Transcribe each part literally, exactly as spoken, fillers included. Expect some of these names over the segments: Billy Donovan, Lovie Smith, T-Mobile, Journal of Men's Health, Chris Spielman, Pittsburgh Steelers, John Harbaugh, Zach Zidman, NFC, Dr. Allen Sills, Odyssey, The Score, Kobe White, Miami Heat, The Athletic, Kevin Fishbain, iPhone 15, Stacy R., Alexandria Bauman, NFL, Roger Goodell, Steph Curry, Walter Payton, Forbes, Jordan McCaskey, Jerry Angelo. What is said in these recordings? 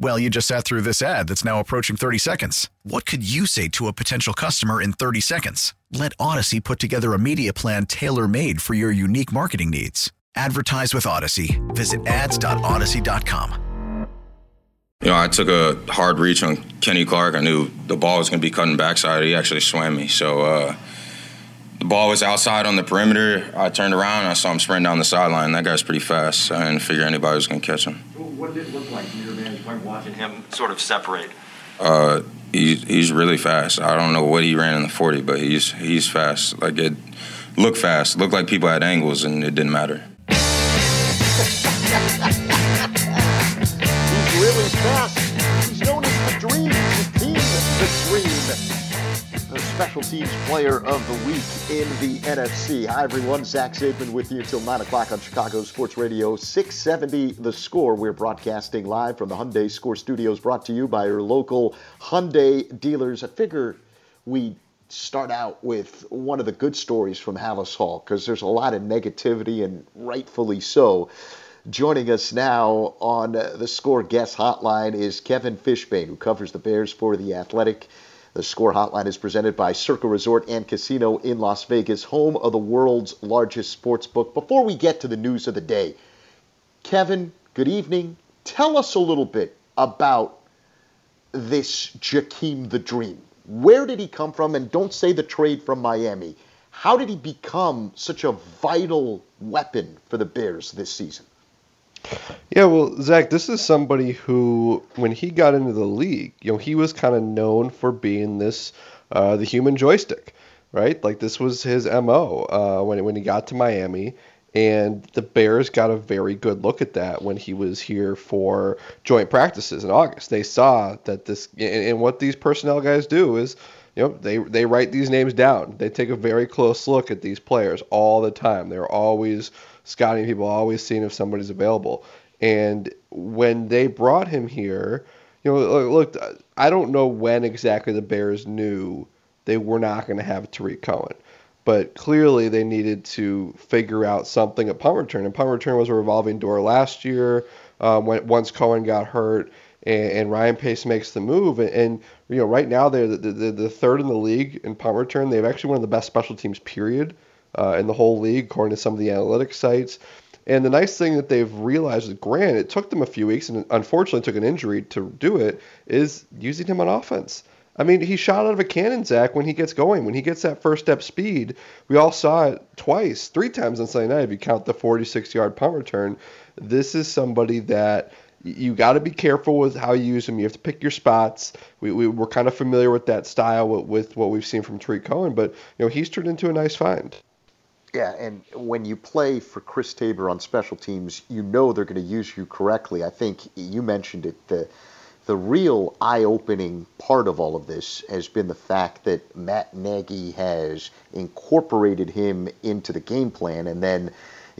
Well, you just sat through this ad that's now approaching thirty seconds. What could you say to a potential customer in thirty seconds? Let Odyssey put together a media plan tailor-made for your unique marketing needs. Advertise with Odyssey. Visit ads dot odyssey dot com. You know, I took a hard reach on Kenny Clark. I knew the ball was going to be cutting backside. He actually swam me. So uh, the ball was outside on the perimeter. I turned around and I saw him sprint down the sideline. That guy's pretty fast. I didn't figure anybody was going to catch him. What did it look like from your vantage point watching him sort of separate? Uh, he's he's really fast. I don't know what he ran in the forty, but he's he's fast. Like, it looked fast. Looked like people had angles, and it didn't matter. He's really fast. He's known as the Dream. His team, the Dream. The Special Teams Player of the Week in the N F C. Hi, everyone. Zach Zidman with you until nine o'clock on Chicago Sports Radio six seventy The Score. We're broadcasting live from the Hyundai Score Studios, brought to you by your local Hyundai dealers. I figure we start out with one of the good stories from Halas Hall, because there's a lot of negativity, and rightfully so. Joining us now on the Score Guest Hotline is Kevin Fishbain, who covers the Bears for The Athletic. The Score Hotline is presented by Circa Resort and Casino in Las Vegas, home of the world's largest sports book. Before we get to the news of the day, Kevin, good evening. Tell us a little bit about this Jakeem the Dream. Where did he come from? And don't say the trade from Miami. How did he become such a vital weapon for the Bears this season? Yeah, well, Zach, this is somebody who, when he got into the league, you know, he was kind of known for being this, uh, the human joystick, right? Like, this was his M O uh, when when he got to Miami, and the Bears got a very good look at that when he was here for joint practices in August. They saw that this, and, and what these personnel guys do is, you know, they they write these names down. They take a very close look at these players all the time. They're always scouting people, always seeing if somebody's available. And when they brought him here, you know, look, look I don't know when exactly the Bears knew they were not going to have Tariq Cohen, but clearly they needed to figure out something at punt return. And punt return was a revolving door last year um, when once Cohen got hurt, and, and Ryan Pace makes the move. And, and you know, right now they're the, the, the third in the league in punt return. They've actually one of the best special teams, period. Uh, in the whole league, according to some of the analytics sites. And the nice thing that they've realized with Grant, it took them a few weeks, and unfortunately took an injury to do it, is using him on offense. I mean, he shot out of a cannon, Zach, when he gets going. When he gets that first step speed, we all saw it twice, three times on Sunday night, if you count the forty-six-yard punt return. This is somebody that you got to be careful with how you use him. You have to pick your spots. We, we, we're kind of familiar with that style with, with what we've seen from Tariq Cohen, but you know, he's turned into a nice find. Yeah, and when you play for Chris Tabor on special teams, you know they're going to use you correctly. I think you mentioned it. The, the real eye-opening part of all of this has been the fact that Matt Nagy has incorporated him into the game plan, and then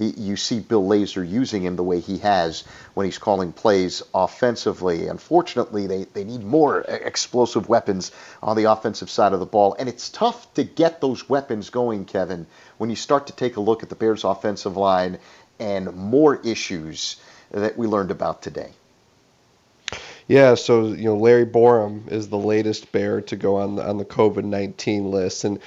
you see Bill Lazor using him the way he has when he's calling plays offensively. Unfortunately, they, they need more explosive weapons on the offensive side of the ball. And it's tough to get those weapons going, Kevin, when you start to take a look at the Bears' offensive line and more issues that we learned about today. Yeah, so you know, Larry Borom is the latest Bear to go on the, on the covid nineteen list. And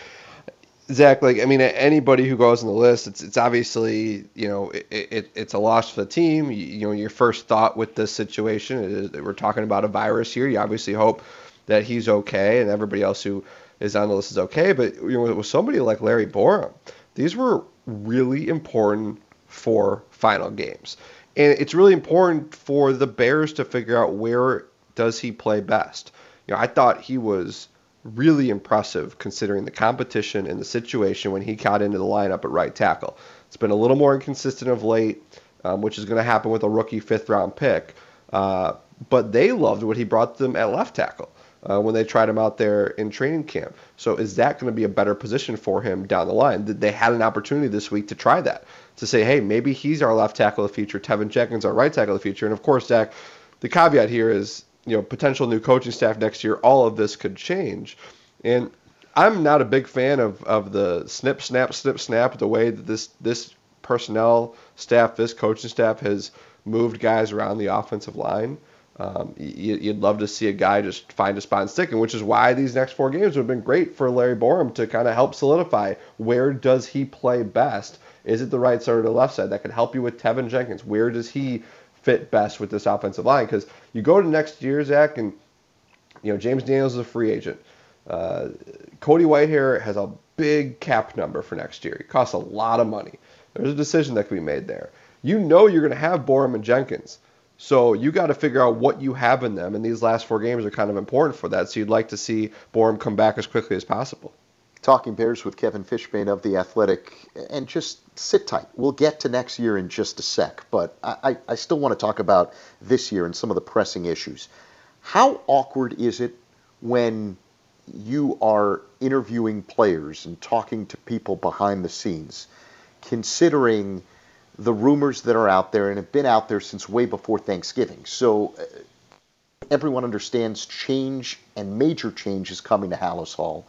Zach, like, I mean, anybody who goes on the list, it's it's obviously, you know, it, it it's a loss for the team. You, you know, your first thought with this situation is we're talking about a virus here. You obviously hope that he's okay and everybody else who is on the list is okay. But you know, with somebody like Larry Borom, these were really important four final games. And it's really important for the Bears to figure out where does he play best. You know, I thought he was really impressive considering the competition and the situation when he got into the lineup at right tackle. It's been a little more inconsistent of late, um, which is going to happen with a rookie fifth-round pick. Uh, but they loved what he brought them at left tackle uh, when they tried him out there in training camp. So is that going to be a better position for him down the line? They had an opportunity this week to try that, to say, hey, maybe he's our left tackle of the future, Tevin Jenkins our right tackle of the future. And, of course, Zach, the caveat here is, you know, potential new coaching staff next year, all of this could change. And I'm not a big fan of, of the snip, snap, snip, snap, the way that this this personnel staff, this coaching staff has moved guys around the offensive line. Um, you, you'd love to see a guy just find a spot and stick, and which is why these next four games would have been great for Larry Borom to kind of help solidify where does he play best. Is it the right side or the left side? That could help you with Tevin Jenkins. Where does he fit best with this offensive line? Because you go to next year, Zach, and you know James Daniels is a free agent. Uh, Cody Whitehair has a big cap number for next year. It costs a lot of money. There's a decision that can be made there. You know you're going to have Borom and Jenkins, so you got to figure out what you have in them, and these last four games are kind of important for that, so you'd like to see Borom come back as quickly as possible. Talking Bears with Kevin Fishbain of The Athletic, and just sit tight. We'll get to next year in just a sec, but I, I still want to talk about this year and some of the pressing issues. How awkward is it when you are interviewing players and talking to people behind the scenes, considering the rumors that are out there and have been out there since way before Thanksgiving? So everyone understands change and major change is coming to Halas Hall.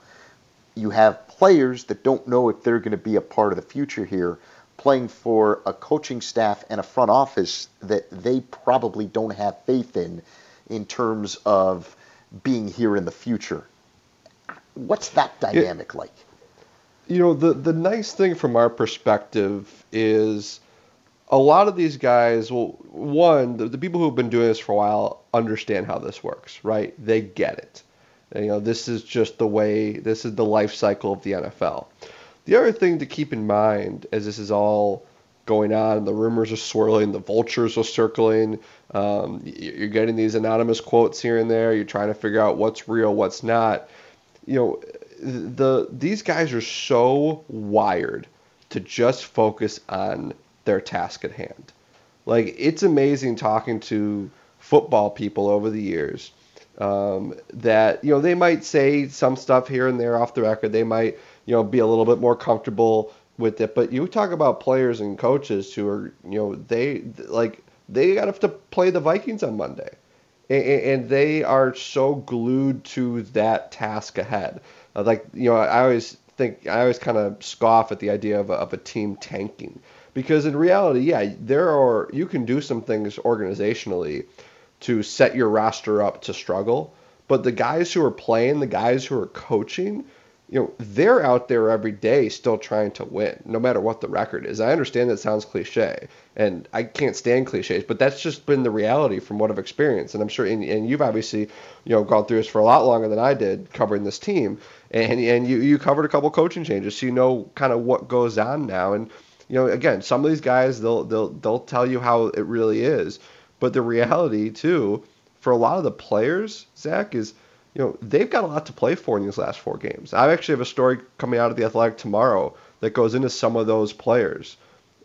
You have players that don't know if they're going to be a part of the future here, playing for a coaching staff and a front office that they probably don't have faith in, in terms of being here in the future. What's that dynamic it, like? You know, the, the nice thing from our perspective is a lot of these guys, well, one, the, the people who have been doing this for a while understand how this works, right? They get it. You know, this is just the way, this is the life cycle of the N F L. The other thing to keep in mind as this is all going on, and the rumors are swirling, the vultures are circling, um, you're getting these anonymous quotes here and there, you're trying to figure out what's real, what's not. You know, the these guys are so wired to just focus on their task at hand. Like, it's amazing talking to football people over the years. Um, that, you know, they might say some stuff here and there off the record. They might, you know, be a little bit more comfortable with it. But you talk about players and coaches who are, you know, they like they got to have to play the Vikings on Monday. And, and they are so glued to that task ahead. Like, you know, I always think I always kind of scoff at the idea of a, of a team tanking, because in reality, yeah, there are you can do some things organizationally to set your roster up to struggle. But the guys who are playing, the guys who are coaching, you know, they're out there every day still trying to win, no matter what the record is. I understand that sounds cliche, and I can't stand cliches, but that's just been the reality from what I've experienced. And I'm sure, and, and you've obviously, you know, gone through this for a lot longer than I did covering this team, and and you, you covered a couple coaching changes, so you know kind of what goes on now. And, you know, again, some of these guys, they'll they'll they'll tell you how it really is. But the reality, too, for a lot of the players, Zach, is, you know, they've got a lot to play for in these last four games. I actually have a story coming out of The Athletic tomorrow that goes into some of those players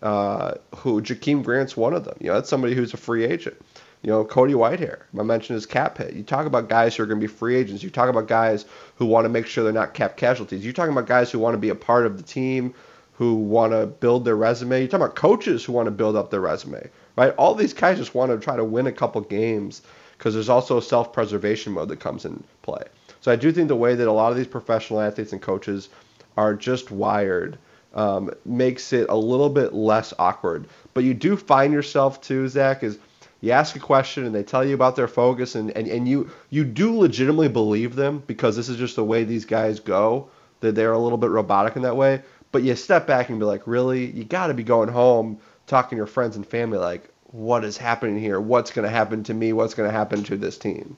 uh, who Jakeem Grant's one of them. You know, that's somebody who's a free agent. You know, Cody Whitehair, I mentioned his cap hit. You talk about guys who are going to be free agents. You talk about guys who want to make sure they're not cap casualties. You're talking about guys who want to be a part of the team, who want to build their resume. You're talking about coaches who want to build up their resume. Right, all these guys just want to try to win a couple games, because there's also a self-preservation mode that comes in play. So I do think the way that a lot of these professional athletes and coaches are just wired um, makes it a little bit less awkward. But you do find yourself too, Zach, is you ask a question and they tell you about their focus, and, and, and you, you do legitimately believe them, because this is just the way these guys go, that they're a little bit robotic in that way. But you step back and be like, really? You got to be going home talking to your friends and family, like, what is happening here? What's going to happen to me? What's going to happen to this team?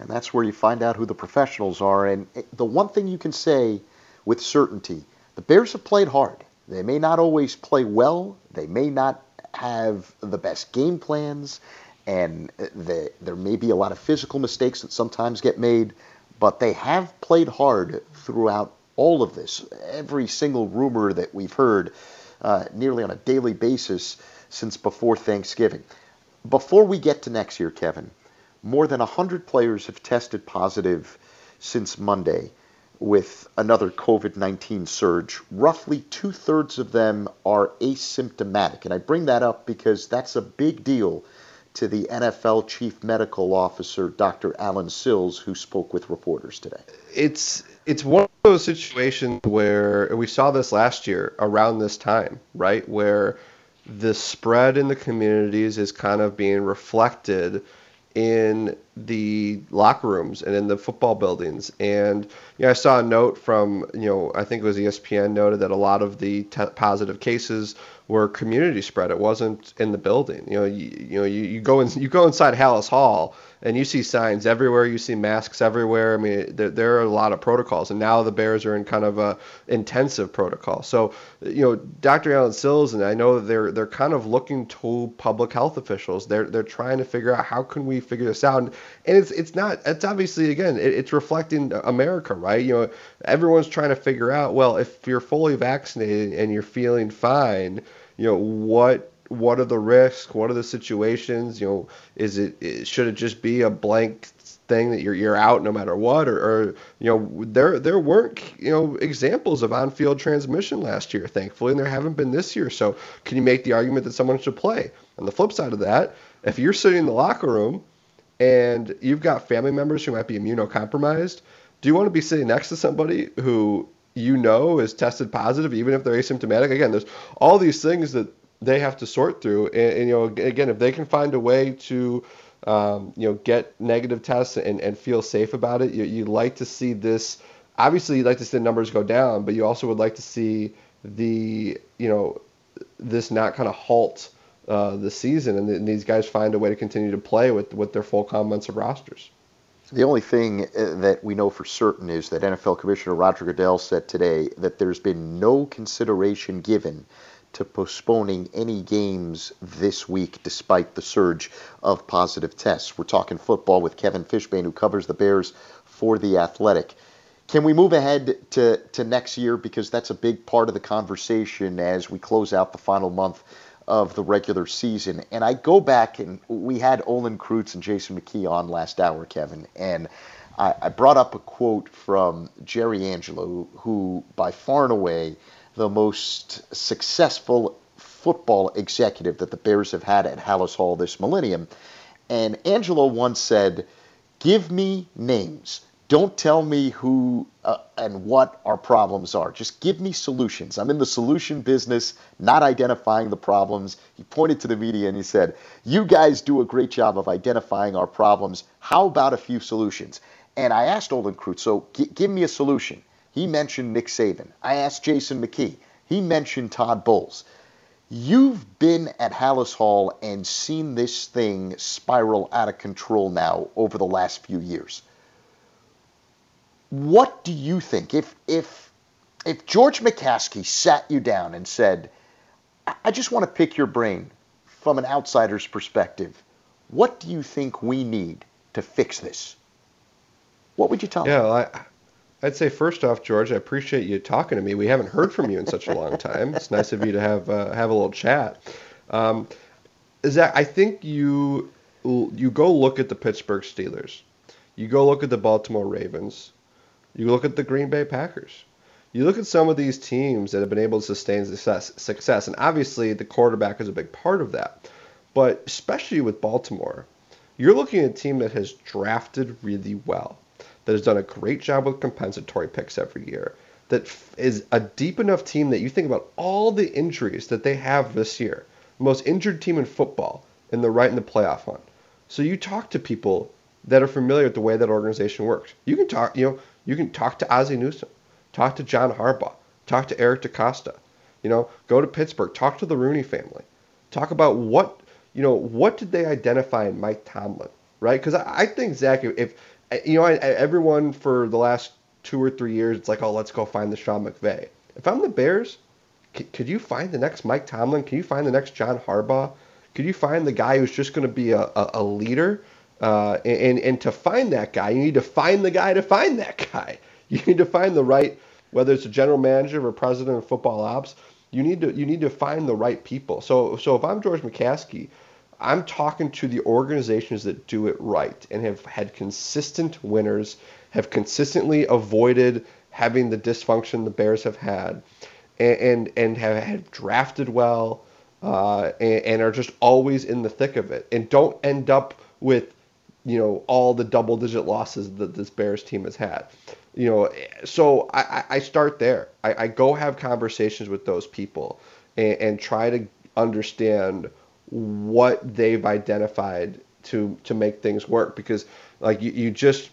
And that's where you find out who the professionals are. And the one thing you can say with certainty, the Bears have played hard. They may not always play well. They may not have the best game plans, and the, there may be a lot of physical mistakes that sometimes get made, but they have played hard throughout all of this. Every single rumor that we've heard uh, nearly on a daily basis since before Thanksgiving. Before we get to next year, Kevin, more than one hundred players have tested positive since Monday with another COVID nineteen surge. Roughly two-thirds of them are asymptomatic. And I bring that up because that's a big deal to the N F L chief medical officer, Doctor Allen Sills, who spoke with reporters today. It's it's one of those situations where we saw this last year around this time, right, where the spread in the communities is kind of being reflected in the locker rooms and in the football buildings. And you know, I saw a note from, you know, I think it was E S P N noted that a lot of the te- positive cases were community spread. It wasn't in the building. You know, you, you know, you, you go in, you go inside Halas Hall and you see signs everywhere. You see masks everywhere. I mean, there, there are a lot of protocols, and now the Bears are in kind of a intensive protocol. So, you know, Doctor Allen Sills and I know they're they're kind of looking to public health officials. They're they're trying to figure out how can we figure this out. And, And it's it's not it's obviously again it, it's reflecting America, right? You know, everyone's trying to figure out, well, if you're fully vaccinated and you're feeling fine, you know, what what are the risks? What are the situations? You know, is it, it should it just be a blank thing that you're you're out no matter what? Or, or you know, there there weren't you know examples of on-field transmission last year, thankfully, and there haven't been this year. So can you make the argument that someone should play? On the flip side of that, if you're sitting in the locker room and you've got family members who might be immunocompromised, do you want to be sitting next to somebody who you know is tested positive, even if they're asymptomatic? Again, there's all these things that they have to sort through. And, and you know, again, if they can find a way to, um, you know, get negative tests and, and feel safe about it, you, you'd like to see this. Obviously, you'd like to see the numbers go down, but you also would like to see the, you know, this not kind of halt Uh, the season, and, th- and these guys find a way to continue to play with, with their full complements of rosters. The only thing that we know for certain is that N F L Commissioner Roger Goodell said today that there's been no consideration given to postponing any games this week despite the surge of positive tests. We're talking football with Kevin Fishbain, who covers the Bears for The Athletic. Can we move ahead to, to next year? Because that's a big part of the conversation as we close out the final month of the regular season. And I go back, and we had Olin Kreutz and Jason McKee on last hour, Kevin, and I, I brought up a quote from Jerry Angelo, who by far and away the most successful football executive that the Bears have had at Halas Hall this millennium. And Angelo once said, "Give me names. Don't tell me who uh, and what our problems are. Just give me solutions. I'm in the solution business, not identifying the problems." He pointed to the media and he said, "You guys do a great job of identifying our problems. How about a few solutions?" And I asked Olin Kreutz, so g- give me a solution. He mentioned Nick Saban. I asked Jason McKee. He mentioned Todd Bowles. You've been at Halas Hall and seen this thing spiral out of control now over the last few years. What do you think? If if if George McCaskey sat you down and said, "I just want to pick your brain from an outsider's perspective, what do you think we need to fix this?" What would you tell yeah, him? Well, I, I'd say first off, George, I appreciate you talking to me. We haven't heard from you in such a long time. It's nice of you to have uh, have a little chat. Um, Zach, I think you you go look at the Pittsburgh Steelers. You go look at the Baltimore Ravens. You look at the Green Bay Packers. You look at some of these teams that have been able to sustain success, success, and obviously the quarterback is a big part of that. But especially with Baltimore, you're looking at a team that has drafted really well, that has done a great job with compensatory picks every year, that is a deep enough team that you think about all the injuries that they have this year, the most injured team in football, and they're right in the playoff hunt. So you talk to people that are familiar with the way that organization works. You can talk, you know, you can talk to Ozzie Newsome, talk to John Harbaugh, talk to Eric DaCosta, you know, go to Pittsburgh, talk to the Rooney family, talk about what, you know, what did they identify in Mike Tomlin, right? Because I, I think, Zach, if, you know, I, everyone for the last two or three years, it's like, oh, let's go find the Sean McVay. If I'm the Bears, C- could you find the next Mike Tomlin? Can you find the next John Harbaugh? Could you find the guy who's just going to be a, a, a leader? Uh, and, and to find that guy, you need to find the guy to find that guy. You need to find the right, whether it's a general manager or president of football ops, you need to you need to find the right people. So so if I'm George McCaskey, I'm talking to the organizations that do it right and have had consistent winners, have consistently avoided having the dysfunction the Bears have had, and and, and have, have drafted well, uh, and, and are just always in the thick of it, and don't end up with, you know, all the double-digit losses that this Bears team has had. You know, so I, I start there. I, I go have conversations with those people and, and try to understand what they've identified to to make things work. Because, like, you, you just,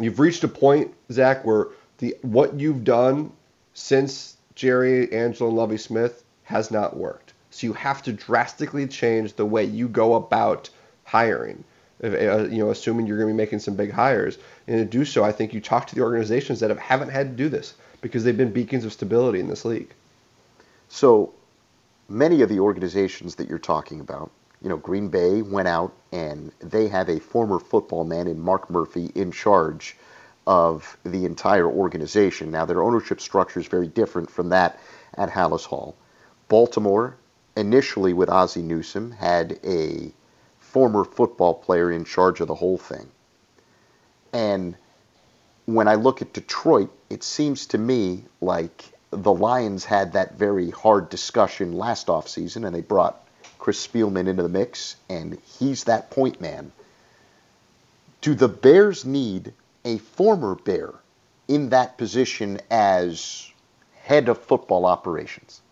you've reached a point, Zach, where the what you've done since Jerry, Angelo, and Lovie Smith has not worked. So you have to drastically change the way you go about hiring, you know, assuming you're going to be making some big hires. And to do so, I think you talk to the organizations that have, haven't had to do this because they've been beacons of stability in this league. So many of the organizations that you're talking about, you know, Green Bay went out and they have a former football man in Mark Murphy in charge of the entire organization. Now, their ownership structure is very different from that at Halas Hall. Baltimore, initially with Ozzie Newsome, had a former football player in charge of the whole thing. And when I look at Detroit, it seems to me like the Lions had that very hard discussion last offseason, and they brought Chris Spielman into the mix, and he's that point man. Do the Bears need a former Bear in that position as head of football operations?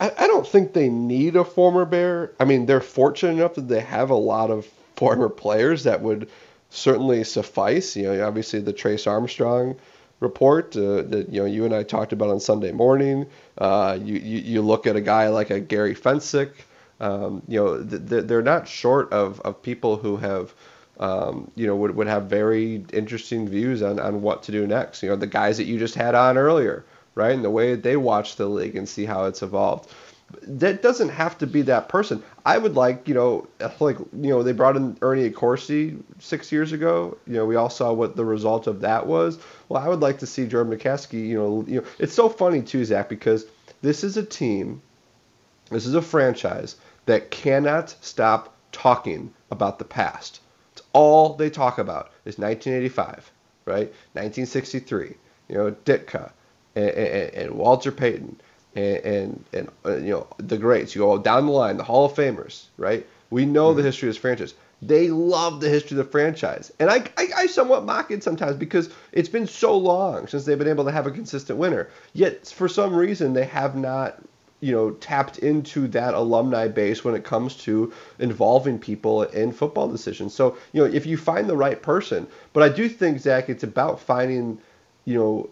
I don't think they need a former Bear. I mean, they're fortunate enough that they have a lot of former players that would certainly suffice. You know, obviously the Trace Armstrong report uh, that, you know, you and I talked about on Sunday morning. Uh, you, you you look at a guy like a Gary Fensick. Um, you know, th- they're not short of, of people who have, um, you know, would, would have very interesting views on, on what to do next. You know, the guys that you just had on earlier, right? And the way that they watch the league and see how it's evolved. That doesn't have to be that person. I would like, you know, like, you know, they brought in Ernie Accorsi six years ago. You know, we all saw what the result of that was. Well, I would like to see Jordan McCaskey, you know, you know, it's so funny too, Zach, because this is a team, this is a franchise that cannot stop talking about the past. It's all they talk about is nineteen eighty-five, right? nineteen sixty-three, you know, Ditka. And, and, and Walter Payton, and, and, and uh, you know, the greats. You go down the line, the Hall of Famers, right? We know mm-hmm. the history of this franchise. They love the history of the franchise. And I, I, I somewhat mock it sometimes because it's been so long since they've been able to have a consistent winner. Yet, for some reason, they have not, you know, tapped into that alumni base when it comes to involving people in football decisions. So, you know, if you find the right person. But I do think, Zach, it's about finding, you know,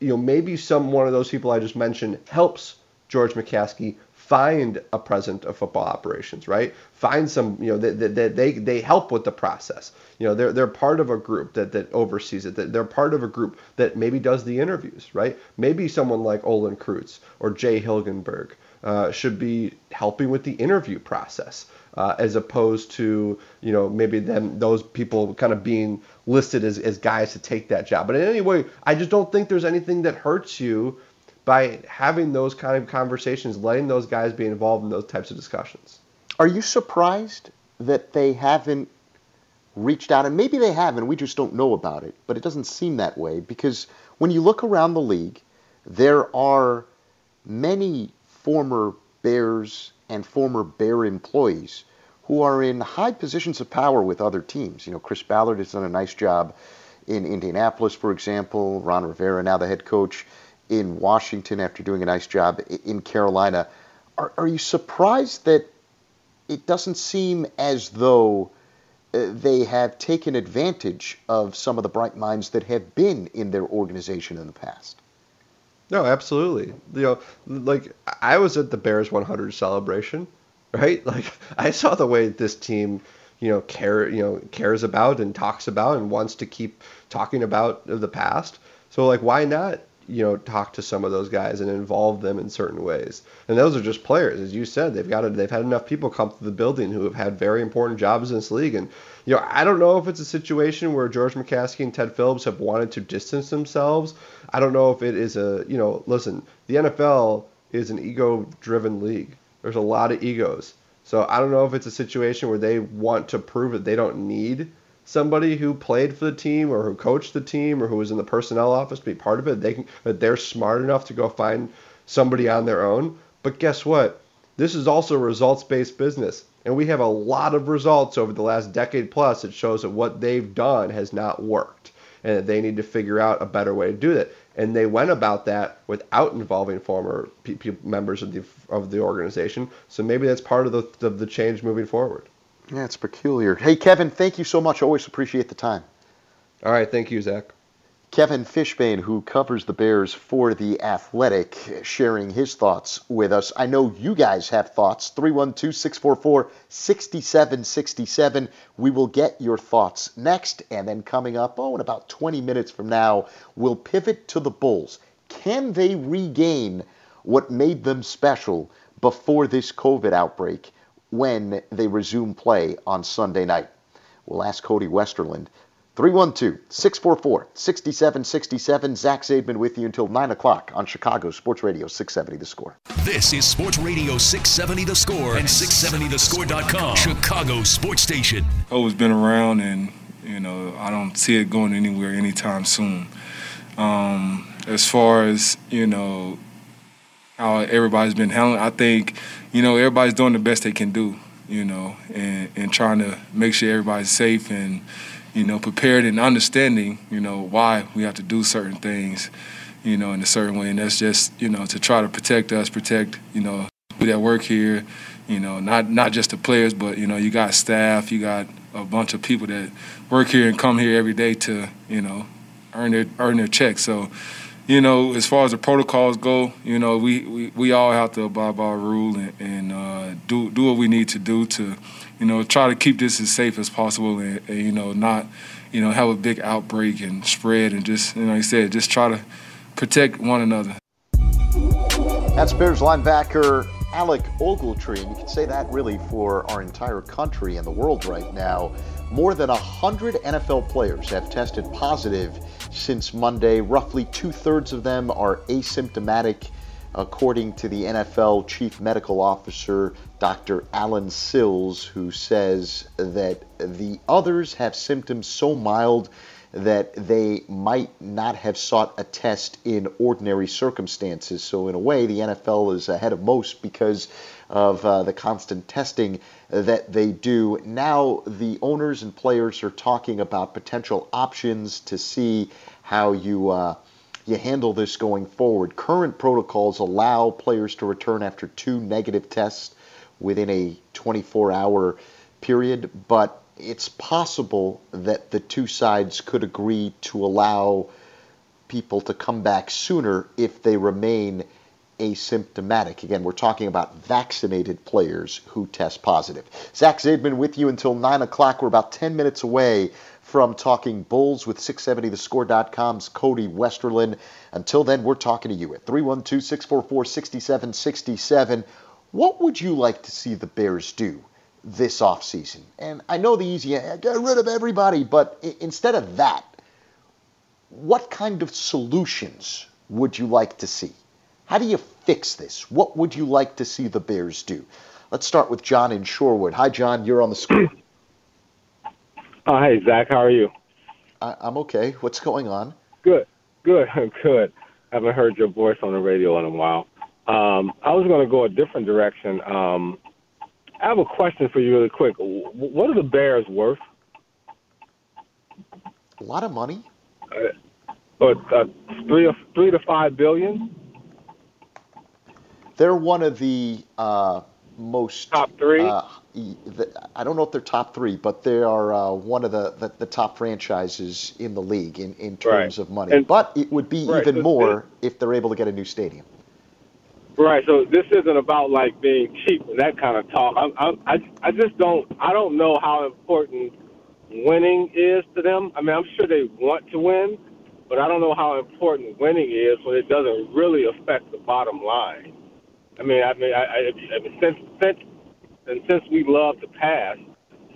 you know, maybe some one of those people I just mentioned helps George McCaskey find a president of football operations, right? Find some, you know, that they, they they help with the process. You know, they're they're part of a group that that oversees it. That they're part of a group that maybe does the interviews, right? Maybe someone like Olin Kreutz or Jay Hilgenberg uh, should be helping with the interview process, uh, as opposed to, you know, maybe them those people kind of being listed as, as guys to take that job. But in any way, I just don't think there's anything that hurts you by having those kind of conversations, letting those guys be involved in those types of discussions. Are you surprised that they haven't reached out? And maybe they haven't, we just don't know about it, but it doesn't seem that way, because when you look around the league, there are many former Bears and former Bear employees who are in high positions of power with other teams. You know, Chris Ballard has done a nice job in Indianapolis, for example. Ron Rivera, now the head coach in Washington after doing a nice job in Carolina. Are, are you surprised that it doesn't seem as though they have taken advantage of some of the bright minds that have been in their organization in the past? No, absolutely. You know, like, I was at the Bears one hundred celebration, right? Like, I saw the way this team, you know, care, you know, cares about and talks about and wants to keep talking about the past. So, like, why not, you know, talk to some of those guys and involve them in certain ways. And those are just players, as you said. They've got to, they've had enough people come through the building who have had very important jobs in this league. And you know, I don't know if it's a situation where George McCaskey and Ted Phillips have wanted to distance themselves. I don't know if it is a, you know, listen, the N F L is an ego-driven league. There's a lot of egos. So I don't know if it's a situation where they want to prove that they don't need somebody who played for the team or who coached the team or who was in the personnel office to be part of it. They can, that they're smart enough to go find somebody on their own. But guess what? This is also a results-based business. And we have a lot of results over the last decade plus that shows that what they've done has not worked and that they need to figure out a better way to do that. And they went about that without involving former p- p- members of the of the organization. So maybe that's part of the of the change moving forward. Yeah, it's peculiar. Hey, Kevin, thank you so much. Always appreciate the time. All right. Thank you, Zach. Kevin Fishbain, who covers the Bears for The Athletic, sharing his thoughts with us. I know you guys have thoughts. three one two, six four four, six seven six seven. We will get your thoughts next. And then coming up, oh, in about twenty minutes from now, we'll pivot to the Bulls. Can they regain what made them special before this COVID outbreak when they resume play on Sunday night? We'll ask Cody Westerlund. three one two, six four four, six seven six seven. Zach Zaidman with you until nine o'clock on Chicago Sports Radio six seventy The Score. This is Sports Radio six seventy The Score and six seventy the score dot com, Chicago Sports Station. Oh, it's been around, and you know, I don't see it going anywhere anytime soon. Um, as far as, you know, how everybody's been handling, I think, you know, everybody's doing the best they can do, you know, and, and trying to make sure everybody's safe and, you know, prepared and understanding, you know, why we have to do certain things, you know, in a certain way. And that's just, you know, to try to protect us, protect, you know, people that work here, you know, not not just the players, but, you know, you got staff, you got a bunch of people that work here and come here every day to, you know, earn their earn their check. So, you know, as far as the protocols go, you know, we, we, we all have to abide by our rule and, and uh, do do what we need to do to, you know, try to keep this as safe as possible and, and, you know, not, you know, have a big outbreak and spread and just, you know, like I said, just try to protect one another. That's Bears linebacker Alec Ogletree, and you can say that really for our entire country and the world right now. More than one hundred N F L players have tested positive since Monday. Roughly two-thirds of them are asymptomatic, according to the N F L Chief Medical Officer, Doctor Allen Sills, who says that the others have symptoms so mild that they might not have sought a test in ordinary circumstances. So in a way, the N F L is ahead of most because of uh, the constant testing that they do. Now the owners and players are talking about potential options to see how you... Uh, You handle this going forward. Current protocols allow players to return after two negative tests within a twenty-four hour period, but it's possible that the two sides could agree to allow people to come back sooner if they remain asymptomatic. Again, we're talking about vaccinated players who test positive. Zach Zaidman with you until nine o'clock. We're about ten minutes away from talking Bulls with six seventy the score dot com's Cody Westerlund. Until then, we're talking to you at three one two, six four four, six seven six seven. What would you like to see the Bears do this offseason? And I know the easy, get rid of everybody, but instead of that, what kind of solutions would you like to see? How do you fix this? What would you like to see the Bears do? Let's start with John in Shorewood. Hi, John. You're on the Score. Oh, hey, Zach. How are you? I, I'm okay. What's going on? Good. Good. Good. I haven't heard your voice on the radio in a while. Um, I was going to go a different direction. Um, I have a question for you really quick. What are the Bears worth? A lot of money. Uh, but, uh, three, or, three to five billion? They're one of the uh, most... Top three? Uh, I don't know if they're top three, but they are uh, one of the, the, the top franchises in the league in, in terms right. of money. And, but it would be right, even so more this, if they're able to get a new stadium. Right. So this isn't about like being cheap and that kind of talk. I, I, I just don't I don't know how important winning is to them. I mean, I'm sure they want to win, But I don't know how important winning is when it doesn't really affect the bottom line. I mean, I mean, I, I, I mean, since since and since we love to pass,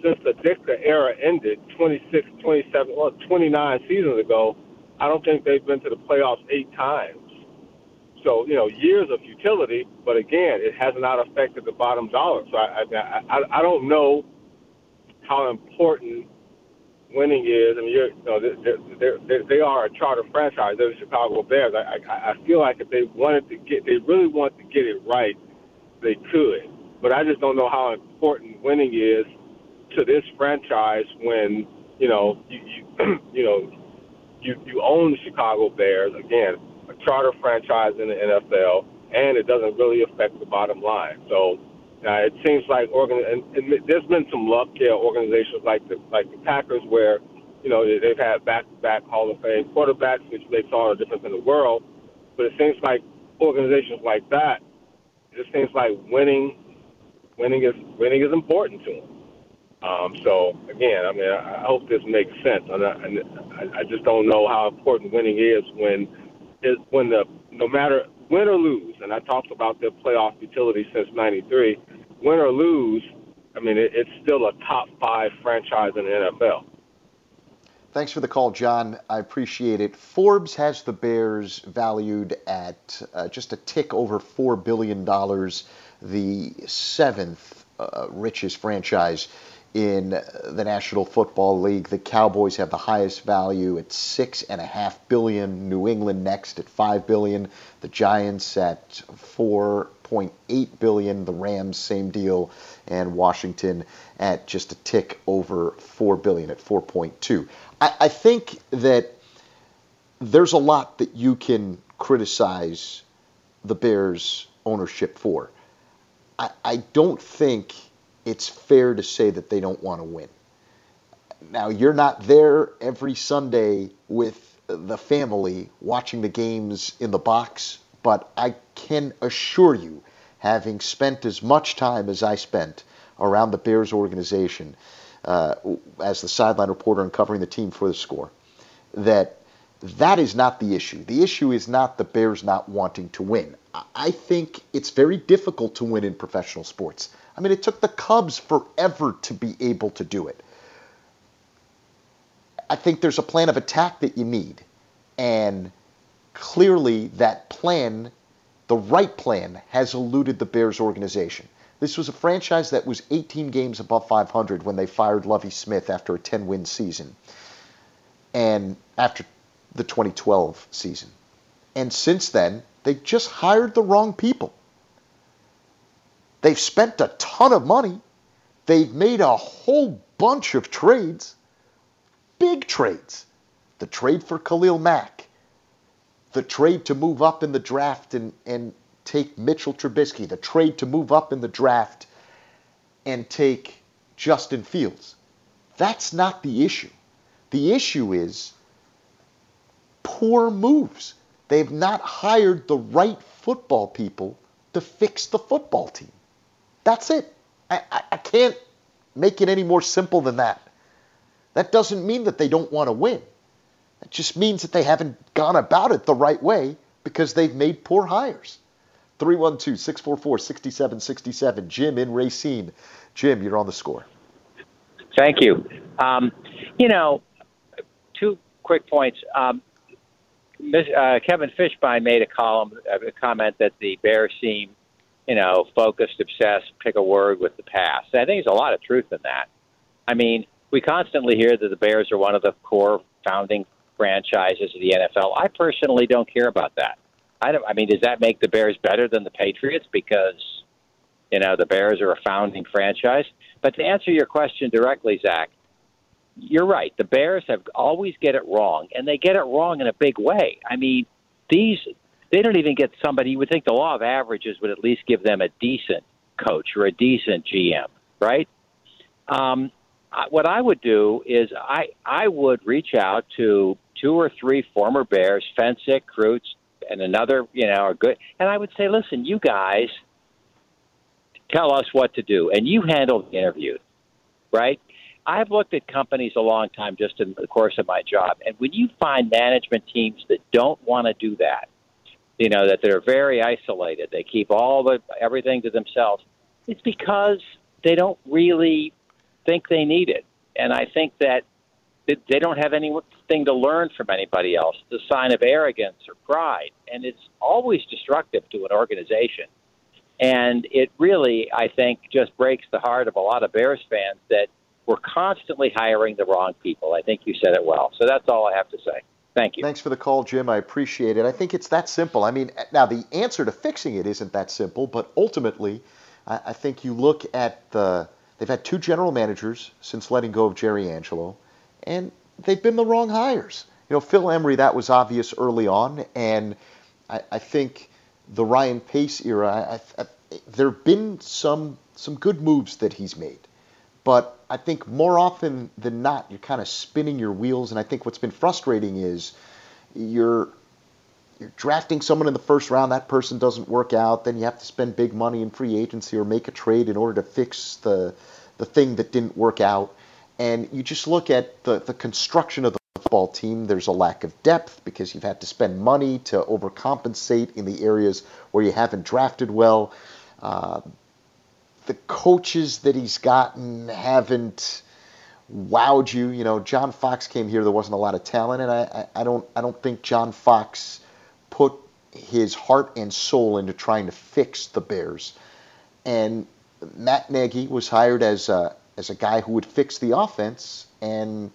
since the Ditka era ended twenty-six, twenty-seven, well, twenty-nine seasons ago, I don't think they've been to the playoffs eight times. So, you know, years of futility, but again, it has not affected the bottom dollar. So I, I, I, I don't know how important winning is. I mean, you're, you know, they're, they're, they are a charter franchise. They're the Chicago Bears. I, I, I feel like if they wanted to get, they really want to get it right, they could. But I just don't know how important winning is to this franchise when, you know, you, you, you know, you, you own the Chicago Bears, again, a charter franchise in the N F L, and it doesn't really affect the bottom line. So uh, it seems like organ- and, and there's been some luck here, organizations like the like the Packers, where, you know, they've had back-to-back Hall of Fame quarterbacks, which makes all the difference in the world. But it seems like organizations like that, it seems like winning, winning is winning is important to them. Um, so, again, I mean, I hope this makes sense. And I, I just don't know how important winning is when is when the no matter win or lose, and I talked about their playoff utility since ninety-three, win or lose, I mean, it, it's still a top five franchise in the N F L. Thanks for the call, John. I appreciate it. Forbes has the Bears valued at uh, just a tick over four billion dollars, the seventh uh, richest franchise in the National Football League. The Cowboys have the highest value at six and a half billion. New England next at five billion. The Giants at four point eight billion. The Rams same deal, and Washington at just a tick over four billion at four point two. I, I think that there's a lot that you can criticize the Bears ownership for. I, I don't think it's fair to say that they don't want to win. Now, you're not there every Sunday with the family watching the games in the box, but I can assure you, having spent as much time as I spent around the Bears organization uh, as the sideline reporter and covering the team for The Score, that that is not the issue. The issue is not the Bears not wanting to win. I think it's very difficult to win in professional sports. I mean, it took the Cubs forever to be able to do it. I think there's a plan of attack that you need. And clearly that plan, the right plan, has eluded the Bears organization. This was a franchise that was eighteen games above five hundred when they fired Lovie Smith after a ten-win season, and after the twenty twelve season. And since then, they just hired the wrong people. They've spent a ton of money. They've made a whole bunch of trades, big trades. The trade for Khalil Mack, the trade to move up in the draft and, and take Mitchell Trubisky, the trade to move up in the draft and take Justin Fields. That's not the issue. The issue is poor moves. They've not hired the right football people to fix the football team. That's it. I, I, I can't make it any more simple than that. That doesn't mean that they don't want to win. It just means that they haven't gone about it the right way because they've made poor hires. three one two, six four four, six seven six seven. Jim in Racine. Jim, you're on The Score. Thank you. Um, you know, two quick points. Um, uh, Kevin Fishbain made a column, a comment that the Bears seem, you know, focused, obsessed, pick a word with the past. I think there's a lot of truth in that. I mean, we constantly hear that the Bears are one of the core founding franchises of the N F L. I personally don't care about that. I don't. I mean, does that make the Bears better than the Patriots because, you know, the Bears are a founding franchise? But to answer your question directly, Zach, you're right. The Bears have always get it wrong, and they get it wrong in a big way. I mean, these... They don't even get somebody. You would think the law of averages would at least give them a decent coach or a decent G M, right? Um, what I would do is I I would reach out to two or three former Bears, Fensick, Kreutz, and another, you know, are good. And I would say, listen, you guys tell us what to do, and you handle the interview, right? I've looked at companies a long time just in the course of my job. And when you find management teams that don't want to do that, you know, that they're very isolated, they keep all the everything to themselves, it's because they don't really think they need it. And I think that they don't have anything to learn from anybody else. It's a sign of arrogance or pride. And it's always destructive to an organization. And it really, I think, just breaks the heart of a lot of Bears fans that we're constantly hiring the wrong people. I think you said it well. So that's all I have to say. Thank you. Thanks for the call, Jim. I appreciate it. I think it's that simple. I mean, now the answer to fixing it isn't that simple, but ultimately, I think you look at the, they've had two general managers since letting go of Jerry Angelo, and they've been the wrong hires. You know, Phil Emery, that was obvious early on, and I, I think the Ryan Pace era, I, I, there have been some some good moves that he's made. But I think more often than not, you're kind of spinning your wheels. And I think what's been frustrating is you're you're drafting someone in the first round. That person doesn't work out. Then you have to spend big money in free agency or make a trade in order to fix the the thing that didn't work out. And you just look at the, the construction of the football team. There's a lack of depth because you've had to spend money to overcompensate in the areas where you haven't drafted well. Uh, the coaches that he's gotten haven't wowed you. You know, John Fox came here. There wasn't a lot of talent, and I, I, I don't I don't think John Fox put his heart and soul into trying to fix the Bears. And Matt Nagy was hired as a as a guy who would fix the offense, and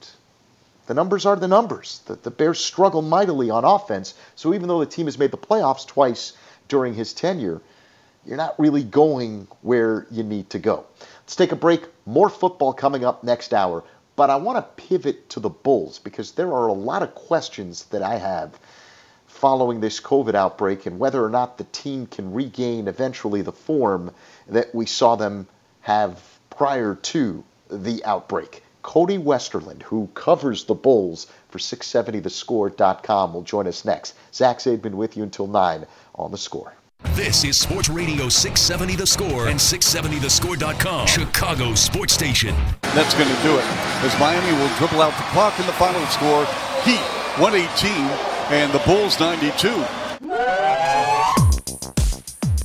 the numbers are the numbers. The, the Bears struggle mightily on offense, so even though the team has made the playoffs twice during his tenure, you're not really going where you need to go. Let's take a break. More football coming up next hour, but I want to pivot to the Bulls because there are a lot of questions that I have following this COVID outbreak and whether or not the team can regain eventually the form that we saw them have prior to the outbreak. Cody Westerlund, who covers the Bulls for six seventy the score dot com, will join us next. Zach Zaidman with you until nine on The Score. This is Sports Radio six seventy The Score and six seventy the score dot com, Chicago Sports Station. That's going to do it, as Miami will dribble out the clock in the final score. Heat one eighteen and the Bulls ninety-two.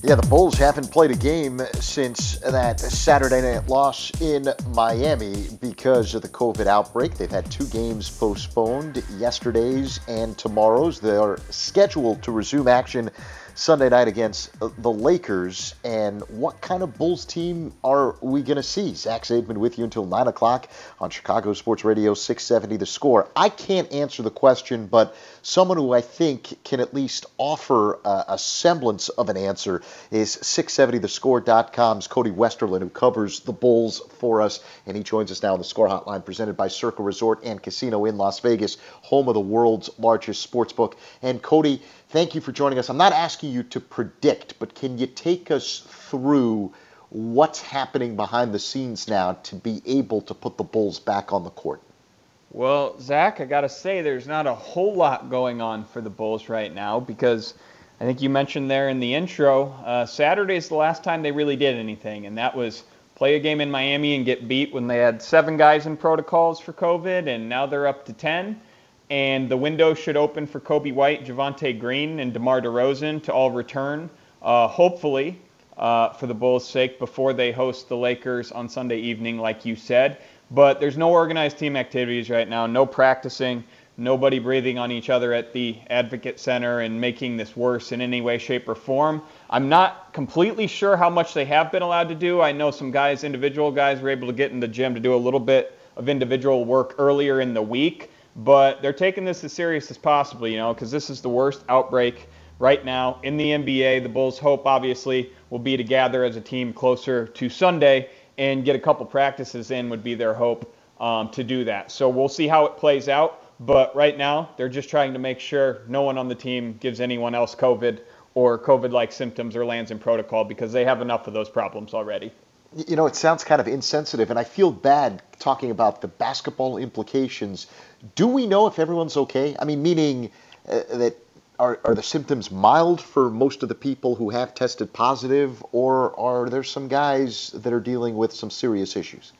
Yeah, the Bulls haven't played a game since that Saturday night loss in Miami because of the COVID outbreak. They've had two games postponed, yesterday's and tomorrow's. They are scheduled to resume action Sunday night against the Lakers. And what kind of Bulls team are we going to see? Zach Zaidman with you until nine o'clock on Chicago Sports Radio six seventy The Score. I can't answer the question, but someone who I think can at least offer a, a semblance of an answer is six seventy the score dot com's Cody Westerlund, who covers the Bulls for us. And he joins us now on the Score Hotline, presented by Circa Resort and Casino in Las Vegas, home of the world's largest sportsbook. And Cody, thank you for joining us. I'm not asking you to predict, but can you take us through what's happening behind the scenes now to be able to put the Bulls back on the court? Well, Zach, I got to say there's not a whole lot going on for the Bulls right now because I think you mentioned there in the intro, uh, Saturday's the last time they really did anything, and that was play a game in Miami and get beat when they had seven guys in protocols for COVID, and now they're up to ten. And the window should open for Kobe White, Javonte Green, and DeMar DeRozan to all return, uh, hopefully, uh, for the Bulls' sake, before they host the Lakers on Sunday evening, like you said. But there's no organized team activities right now, no practicing, nobody breathing on each other at the Advocate Center and making this worse in any way, shape, or form. I'm not completely sure how much they have been allowed to do. I know some guys, individual guys, were able to get in the gym to do a little bit of individual work earlier in the week. But they're taking this as serious as possible, you know, because this is the worst outbreak right now in the N B A. The Bulls' hope, obviously, will be to gather as a team closer to Sunday and get a couple practices in would be their hope um, to do that. So we'll see how it plays out. But right now, they're just trying to make sure no one on the team gives anyone else COVID or COVID-like symptoms or lands in protocol because they have enough of those problems already. You know, it sounds kind of insensitive, and I feel bad talking about the basketball implications. Do we know if everyone's okay? I mean, meaning uh, that are, are the symptoms mild for most of the people who have tested positive, or are there some guys that are dealing with some serious issues?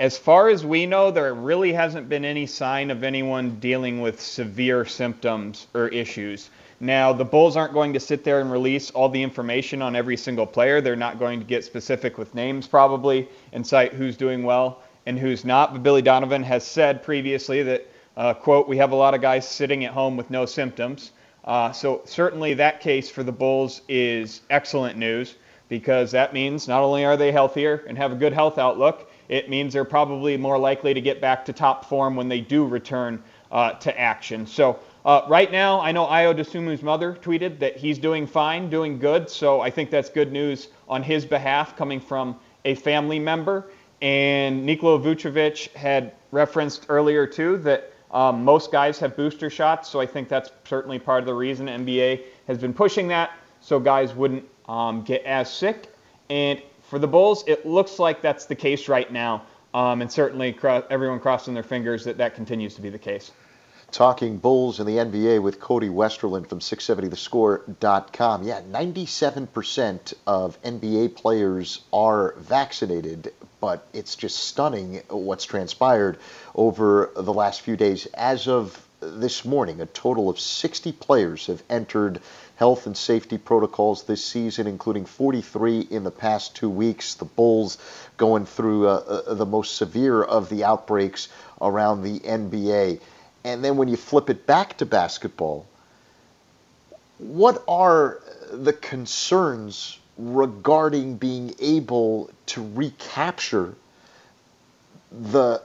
As far as we know, there really hasn't been any sign of anyone dealing with severe symptoms or issues. Now, the Bulls aren't going to sit there and release all the information on every single player. They're not going to get specific with names probably and cite who's doing well and who's not. But Billy Donovan has said previously that, uh, quote, we have a lot of guys sitting at home with no symptoms. Uh, so certainly that case for the Bulls is excellent news, because that means not only are they healthier and have a good health outlook, it means they're probably more likely to get back to top form when they do return uh, to action. So uh, right now, I know Ayo Dosunmu's mother tweeted that he's doing fine, doing good. So I think that's good news on his behalf coming from a family member. And Nikola Vucevic had referenced earlier, too, that um, most guys have booster shots. So I think that's certainly part of the reason the N B A has been pushing that, so guys wouldn't um, get as sick. And for the Bulls, it looks like that's the case right now, um, and certainly cro- everyone crossing their fingers that that continues to be the case. Talking Bulls and the N B A with Cody Westerlund from six seventy the score dot com. Yeah, ninety-seven percent of N B A players are vaccinated, but it's just stunning what's transpired over the last few days. As of this morning, a total of sixty players have entered health and safety protocols this season, including forty-three in the past two weeks. The Bulls going through uh, uh, the most severe of the outbreaks around the N B A. And then when you flip it back to basketball, what are the concerns regarding being able to recapture the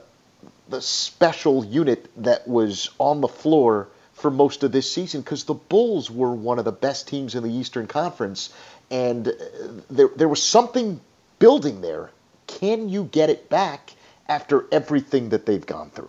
the special unit that was on the floor for most of this season? Because the Bulls were one of the best teams in the Eastern Conference, and there there was something building there. Can you get it back after everything that they've gone through?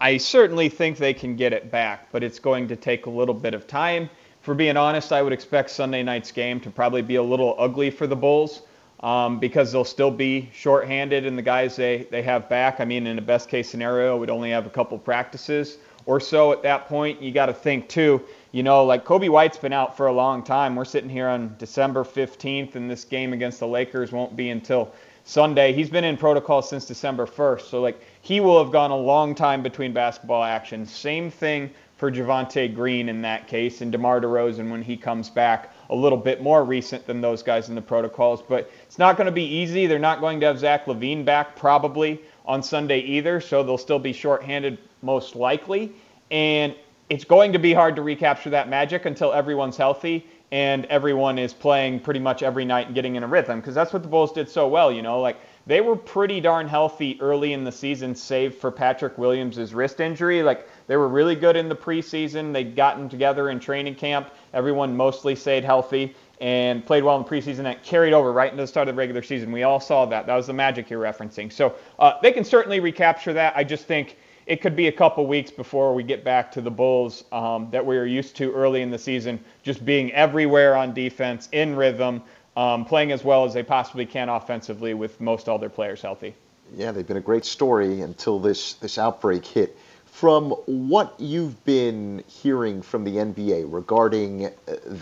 I certainly think they can get it back, but it's going to take a little bit of time. For being honest, I would expect Sunday night's game to probably be a little ugly for the Bulls, Um, because they'll still be shorthanded in the guys they, they have back. I mean, in the best case scenario, we'd only have a couple practices or so at that point. You got to think, too, you know, like Kobe White's been out for a long time. We're sitting here on December fifteenth, and this game against the Lakers won't be until Sunday. He's been in protocol since December first, so, like, he will have gone a long time between basketball action. Same thing for Javonte Green in that case, and DeMar DeRozan when he comes back, a little bit more recent than those guys in the protocols. But it's not going to be easy. They're not going to have Zach LaVine back probably on Sunday either, so they'll still be shorthanded most likely. And it's going to be hard to recapture that magic until everyone's healthy and everyone is playing pretty much every night and getting in a rhythm, because that's what the Bulls did so well, you know. Like, they were pretty darn healthy early in the season, save for Patrick Williams' wrist injury. Like, they were really good in the preseason. They'd gotten together in training camp. Everyone mostly stayed healthy and played well in the preseason. That carried over right into the start of the regular season. We all saw that. That was the magic you're referencing. So uh, they can certainly recapture that. I just think it could be a couple weeks before we get back to the Bulls um, that we were used to early in the season, just being everywhere on defense, in rhythm, Um, playing as well as they possibly can offensively with most all their players healthy. Yeah, they've been a great story until this, this outbreak hit. From what you've been hearing from the N B A regarding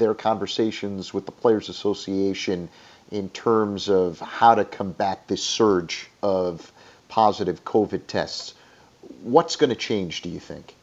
their conversations with the Players Association in terms of how to combat this surge of positive COVID tests, what's going to change, do you think?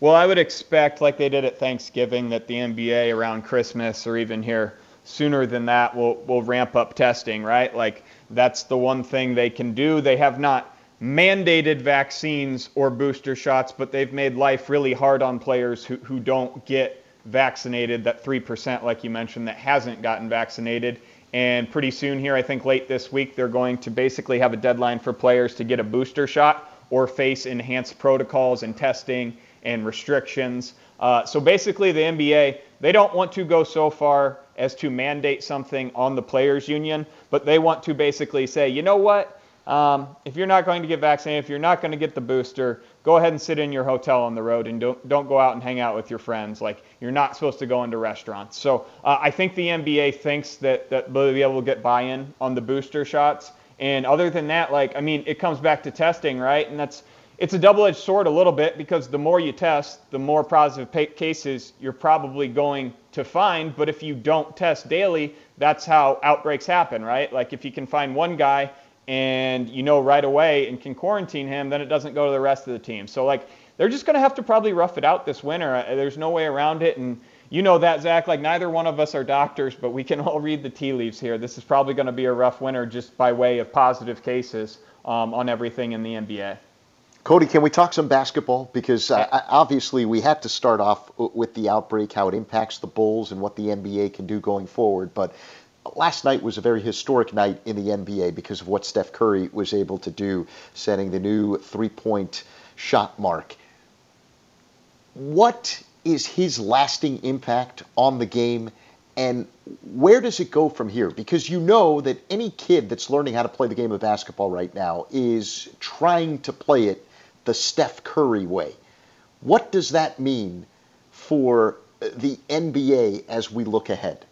Well, I would expect, like they did at Thanksgiving, that the N B A around Christmas or even here sooner than that, we'll, we'll ramp up testing, right? Like, that's the one thing they can do. They have not mandated vaccines or booster shots, but they've made life really hard on players who, who don't get vaccinated, that three percent, like you mentioned, that hasn't gotten vaccinated. And pretty soon here, I think late this week, they're going to basically have a deadline for players to get a booster shot or face enhanced protocols and testing and restrictions. Uh, so basically, the N B A, they don't want to go so far as to mandate something on the players union, but they want to basically say, you know what, um, if you're not going to get vaccinated, if you're not going to get the booster, go ahead and sit in your hotel on the road and don't don't go out and hang out with your friends. Like, you're not supposed to go into restaurants. So uh, I think the N B A thinks that, that they'll be able to get buy-in on the booster shots. And other than that, like, I mean, it comes back to testing, right? And that's it's a double-edged sword a little bit, because the more you test, the more positive pa- cases you're probably going to find. But if you don't test daily, that's how outbreaks happen, right? Like, if you can find one guy and you know right away and can quarantine him, then it doesn't go to the rest of the team. So, like, they're just going to have to probably rough it out this winter. There's no way around it. And you know that, Zach, like, neither one of us are doctors, but we can all read the tea leaves here. This is probably going to be a rough winter just by way of positive cases um, on everything in the N B A. Cody, can we talk some basketball? Because uh, obviously we had to start off with the outbreak, how it impacts the Bulls and what the N B A can do going forward. But last night was a very historic night in the N B A because of what Steph Curry was able to do, setting the new three-point shot mark. What is his lasting impact on the game, and where does it go from here? Because you know that any kid that's learning how to play the game of basketball right now is trying to play it the Steph Curry way. What does that mean for the N B A as we look ahead?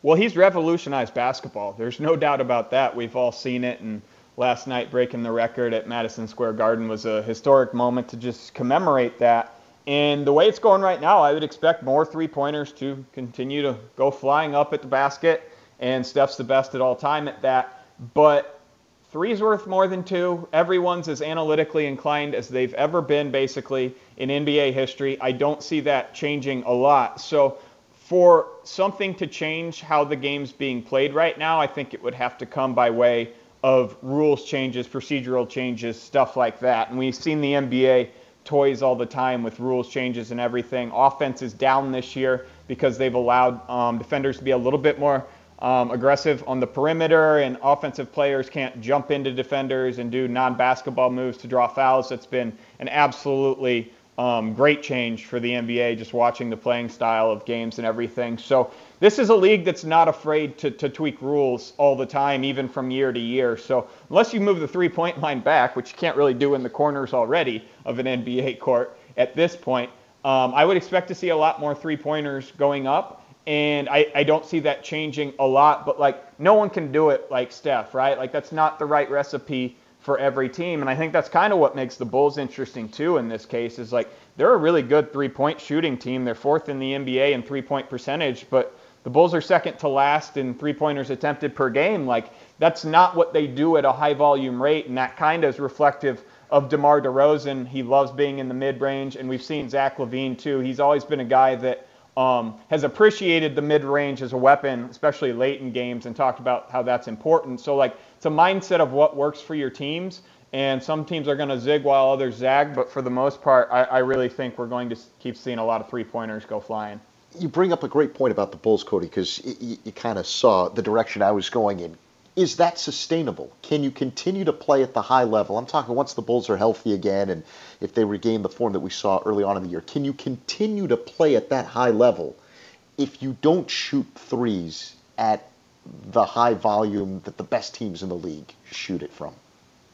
Well, he's revolutionized basketball. There's no doubt about that. We've all seen it, and last night breaking the record at Madison Square Garden was a historic moment to just commemorate that. And the way it's going right now, I would expect more three-pointers to continue to go flying up at the basket, and Steph's the best at all time at that. But three's worth more than two. Everyone's as analytically inclined as they've ever been, basically, in N B A history. I don't see that changing a lot. So for something to change how the game's being played right now, I think it would have to come by way of rules changes, procedural changes, stuff like that. And we've seen the N B A toys all the time with rules changes and everything. Offense is down this year because they've allowed um, defenders to be a little bit more um, aggressive on the perimeter, and offensive players can't jump into defenders and do non-basketball moves to draw fouls. That's been an absolutely um, great change for the N B A, just watching the playing style of games and everything. So this is a league that's not afraid to, to tweak rules all the time, even from year to year. So unless you move the three-point line back, which you can't really do in the corners already of an N B A court at this point, um, I would expect to see a lot more three-pointers going up. And I, I don't see that changing a lot. But, like, no one can do it like Steph, right? Like, that's not the right recipe for every team. And I think that's kind of what makes the Bulls interesting, too, in this case, is, like, they're a really good three-point shooting team. They're fourth in the N B A in three-point percentage, but the Bulls are second to last in three-pointers attempted per game. Like, that's not what they do at a high-volume rate, and that kind of is reflective of DeMar DeRozan. He loves being in the mid-range, and we've seen Zach LaVine, too. He's always been a guy that um, has appreciated the mid-range as a weapon, especially late in games, and talked about how that's important. So, like, it's a mindset of what works for your teams, and some teams are going to zig while others zag, but for the most part, I, I really think we're going to keep seeing a lot of three-pointers go flying. You bring up a great point about the Bulls, Cody, because you, you kind of saw the direction I was going in. Is that sustainable? Can you continue to play at the high level? I'm talking once the Bulls are healthy again and if they regain the form that we saw early on in the year. Can you continue to play at that high level if you don't shoot threes at the high volume that the best teams in the league shoot it from?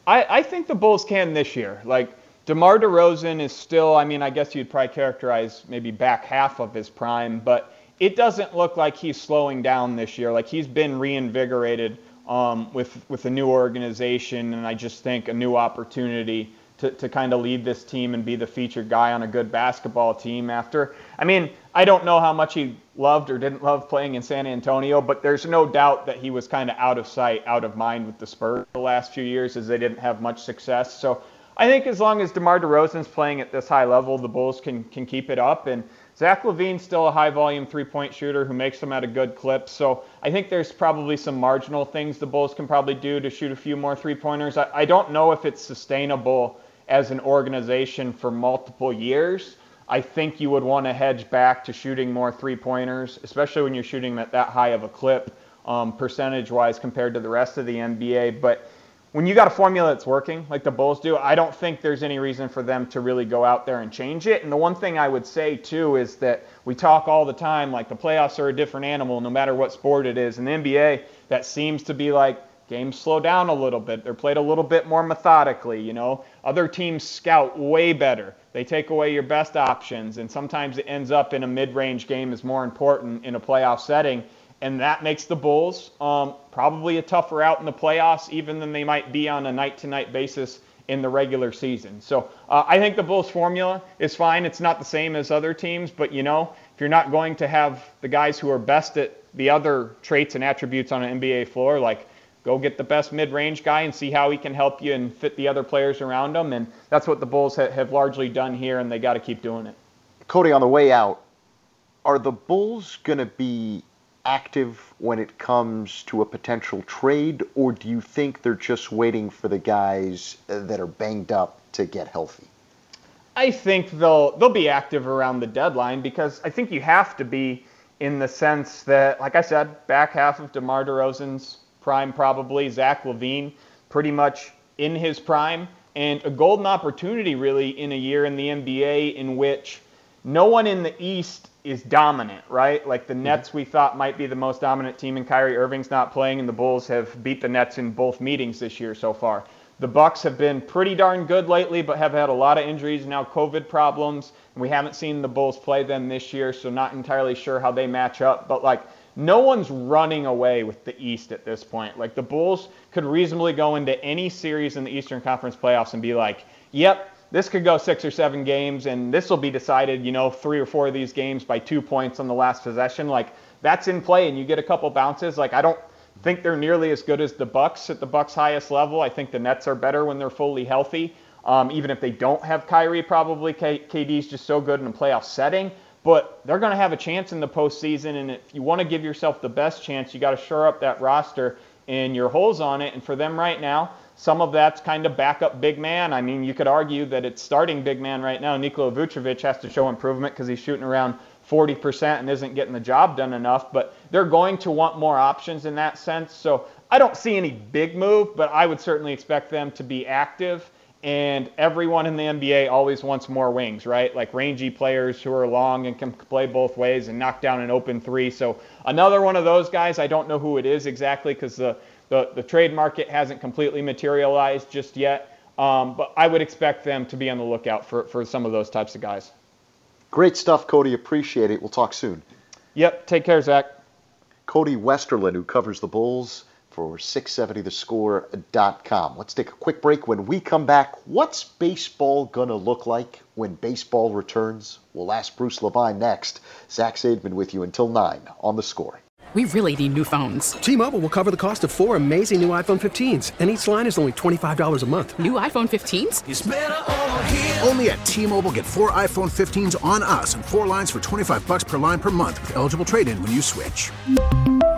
I, I think the Bulls can this year. Like, DeMar DeRozan is still, I mean, I guess you'd probably characterize maybe back half of his prime, but it doesn't look like he's slowing down this year. Like, he's been reinvigorated um, with, with a new organization, and I just think a new opportunity to, to kind of lead this team and be the featured guy on a good basketball team after. I mean, I don't know how much he loved or didn't love playing in San Antonio, but there's no doubt that he was kind of out of sight, out of mind with the Spurs the last few years as they didn't have much success. So I think as long as DeMar DeRozan's playing at this high level, the Bulls can can keep it up. And Zach LaVine's still a high-volume three-point shooter who makes them at a good clip. So I think there's probably some marginal things the Bulls can probably do to shoot a few more three-pointers. I, I don't know if it's sustainable as an organization for multiple years. I think you would want to hedge back to shooting more three-pointers, especially when you're shooting at that high of a clip um, percentage-wise compared to the rest of the N B A. But when you got a formula that's working, like the Bulls do, I don't think there's any reason for them to really go out there and change it. And the one thing I would say, too, is that we talk all the time, like the playoffs are a different animal no matter what sport it is. In the N B A, that seems to be like games slow down a little bit. They're played a little bit more methodically, you know. Other teams scout way better. They take away your best options. And sometimes it ends up in a mid-range game is more important in a playoff setting. And that makes the Bulls um, probably a tougher out in the playoffs even than they might be on a night-to-night basis in the regular season. So uh, I think the Bulls' formula is fine. It's not the same as other teams, but, you know, if you're not going to have the guys who are best at the other traits and attributes on an N B A floor, like Go get the best mid-range guy and see how he can help you and fit the other players around him. And that's what the Bulls ha- have largely done here, and they got to keep doing it. Cody, on the way out, are the Bulls going to be active when it comes to a potential trade, or do you think they're just waiting for the guys that are banged up to get healthy? I think they'll they'll be active around the deadline, because I think you have to be, in the sense that, like I said, back half of DeMar DeRozan's prime probably, Zach LaVine pretty much in his prime, and a golden opportunity really in a year in the N B A in which no one in the East is dominant, right? Like the Nets we thought might be the most dominant team, and Kyrie Irving's not playing, and the Bulls have beat the Nets in both meetings this year so far. The Bucks have been pretty darn good lately, but have had a lot of injuries, now COVID problems, and we haven't seen the Bulls play them this year, so not entirely sure how they match up, but like no one's running away with the East at this point. Like the Bulls could reasonably go into any series in the Eastern Conference playoffs and be like, yep, this could go six or seven games, and this will be decided, you know, three or four of these games by two points on the last possession. Like that's in play, and you get a couple bounces. Like I don't think they're nearly as good as the Bucks at the Bucks' highest level. I think the Nets are better when they're fully healthy, um, even if they don't have Kyrie probably. K- KD's just so good in a playoff setting. But they're going to have a chance in the postseason, and if you want to give yourself the best chance, you got to shore up that roster and your holes on it. And for them right now, some of that's kind of backup big man. I mean, you could argue that it's starting big man right now. Nikola Vucevic has to show improvement because he's shooting around forty percent and isn't getting the job done enough. But they're going to want more options in that sense. So I don't see any big move, but I would certainly expect them to be active. And everyone in the N B A always wants more wings, right? Like rangy players who are long and can play both ways and knock down an open three. So another one of those guys, I don't know who it is exactly because the, the, the trade market hasn't completely materialized just yet. Um, but I would expect them to be on the lookout for, for some of those types of guys. Great stuff, Cody. Appreciate it. We'll talk soon. Yep. Take care, Zach. Cody Westerlund, who covers the Bulls for six seventy the score dot com. Let's take a quick break. When we come back, what's baseball going to look like when baseball returns? We'll ask Bruce Levine next. Zach Saidman with you until nine on The Score. We really need new phones. T-Mobile will cover the cost of four amazing new iPhone fifteens, and each line is only twenty-five dollars a month. New iPhone fifteens? It's better over here. Only at T-Mobile, get four iPhone fifteens on us and four lines for twenty-five dollars per line per month with eligible trade-in when you switch.